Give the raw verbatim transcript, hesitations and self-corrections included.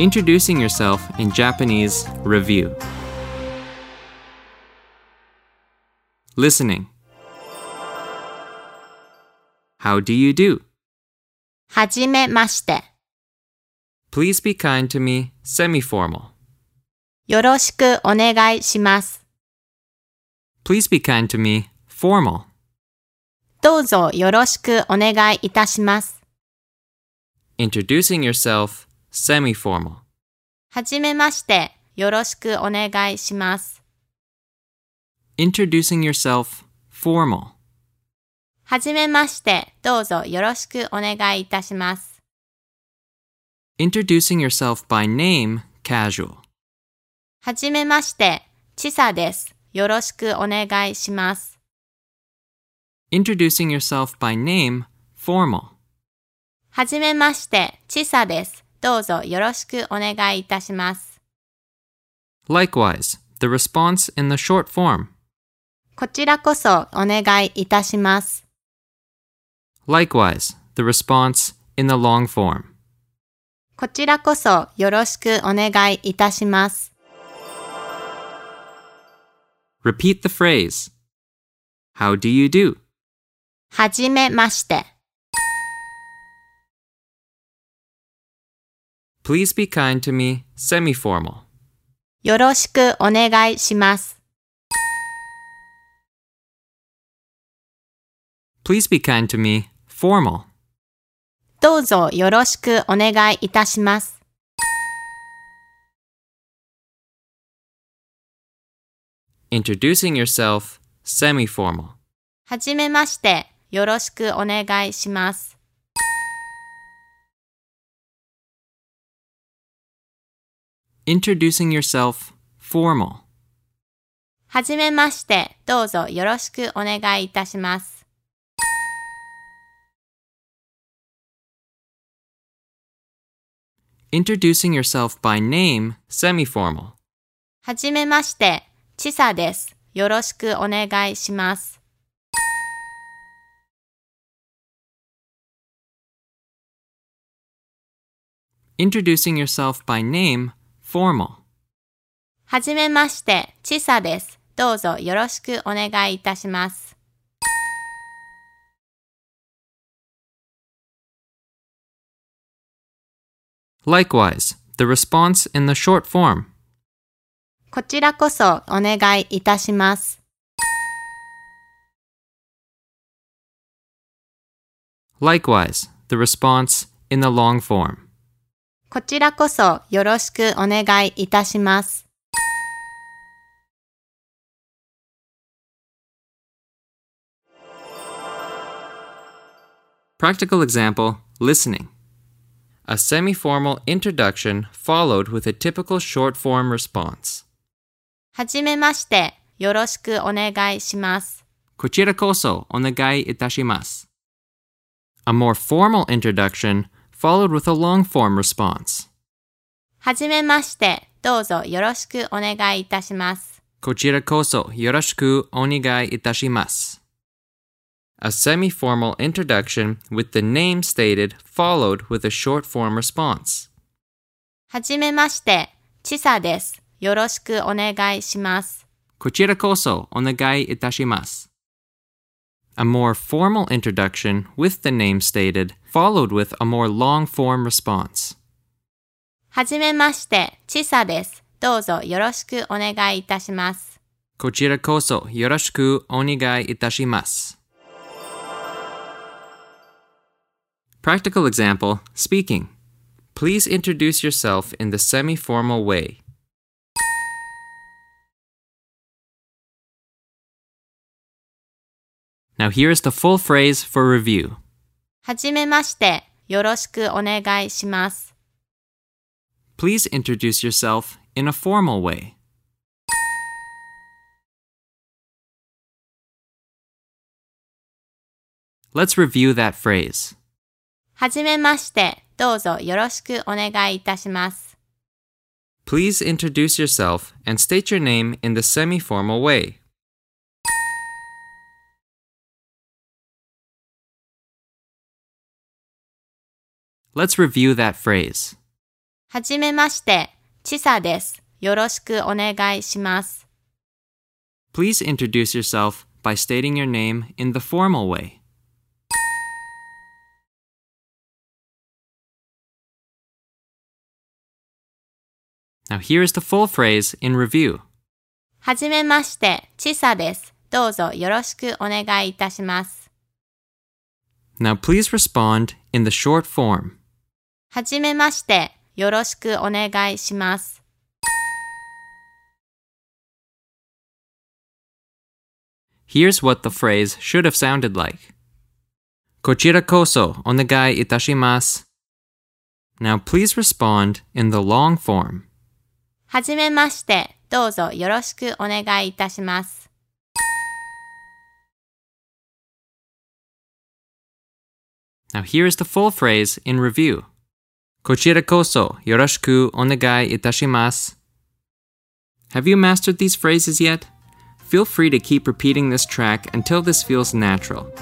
Introducing yourself in Japanese review. Listening. How do you do? Hajimemashite. Please be kind to me, semi-formal. Yoroshiku onegai shimasu. Please be kind to me, formal. Douzo yoroshiku onegai itashimasu. Introducing yourself, semi-formal. Hajimemashite, yoroshiku onegai shimasu. Introducing yourself, formal. Hajimemashite, douzo yoroshiku onegai itashimasu. Introducing yourself by name, casual. Hajimemashite, Chisa desu. Yoroshiku onegai shimasu. Introducing yourself by name, formal. Hajimemashite, Chisa desu. Douzo yoroshiku onegai itashimasu. Likewise, the response in the short form. Kochira koso onegai itashimasu. Likewise, the response in the long form. Kochira koso yoroshiku onegai itashimasu. Repeat the phrase. How do you do? Hajimemashite. Please be kind to me, semi-formal. Yoroshiku onegai shimasu. Please be kind to me, formal. Douzo yoroshiku onegai itashimasu. Introducing yourself, semi-formal. Hajimemashite, yoroshiku onegai shimasu. Introducing yourself, formal. Hajimemashite, douzo yoroshiku onegai itashimasu. Introducing yourself by name, semi-formal. Hajimemashite, Chisa desu. Yoroshiku onegai shimasu. Introducing yourself by name, formal. Hajimemashite, Chisa desu. Douzo yoroshiku onegai itashimasu. Likewise, the response in the short form. Kochira koso onegai itashimasu. Likewise, the response in the long form. Kochira koso yoroshiku onegai itashimasu. Practical example, listening. A semi-formal introduction followed with a typical short-form response. Hajimemashite, yoroshiku onegai shimasu. Kochira koso onegai itashimasu. A more formal introduction followed with a long-form response. Hajimemashite, douzo yoroshiku onegai itashimasu. Kochira koso yoroshiku onegai itashimasu. A semi-formal introduction with the name stated followed with a short-form response. Hajimemashite, Chisa desu. Yoroshiku onegai shimasu. Kochira koso onegai itashimasu. A more formal introduction with the name stated, followed with a more long-form response. Hajimemashite, Chisa desu. Douzo yoroshiku onegai itashimasu. Kochira koso yoroshiku onegai itashimasu. Practical example, speaking. Please introduce yourself in the semi-formal way. Now here is the full phrase for review. Hajimemashite, yoroshiku onegai shimasu. Please introduce yourself in a formal way. Let's review that phrase. Hajimemashite, douzo yoroshiku onegai itashimasu. Please introduce yourself and state your name in the semi-formal way. Let's review that phrase. はじめまして、ちさです。よろしくお願いします。Please introduce yourself by stating your name in the formal way. Now here is the full phrase in review. はじめまして、ちさです。どうぞよろしくお願いいたします。Now please respond in the short form. はじめまして。よろしくお願いします。Here's what the phrase should have sounded like. こちらこそお願いいたします。Now please respond in the long form. はじめまして。どうぞよろしくお願いいたします。Now here is the full phrase in review.こちらこそよろしくお願いいたします。Have you mastered these phrases yet? Feel free to keep repeating this track until this feels natural.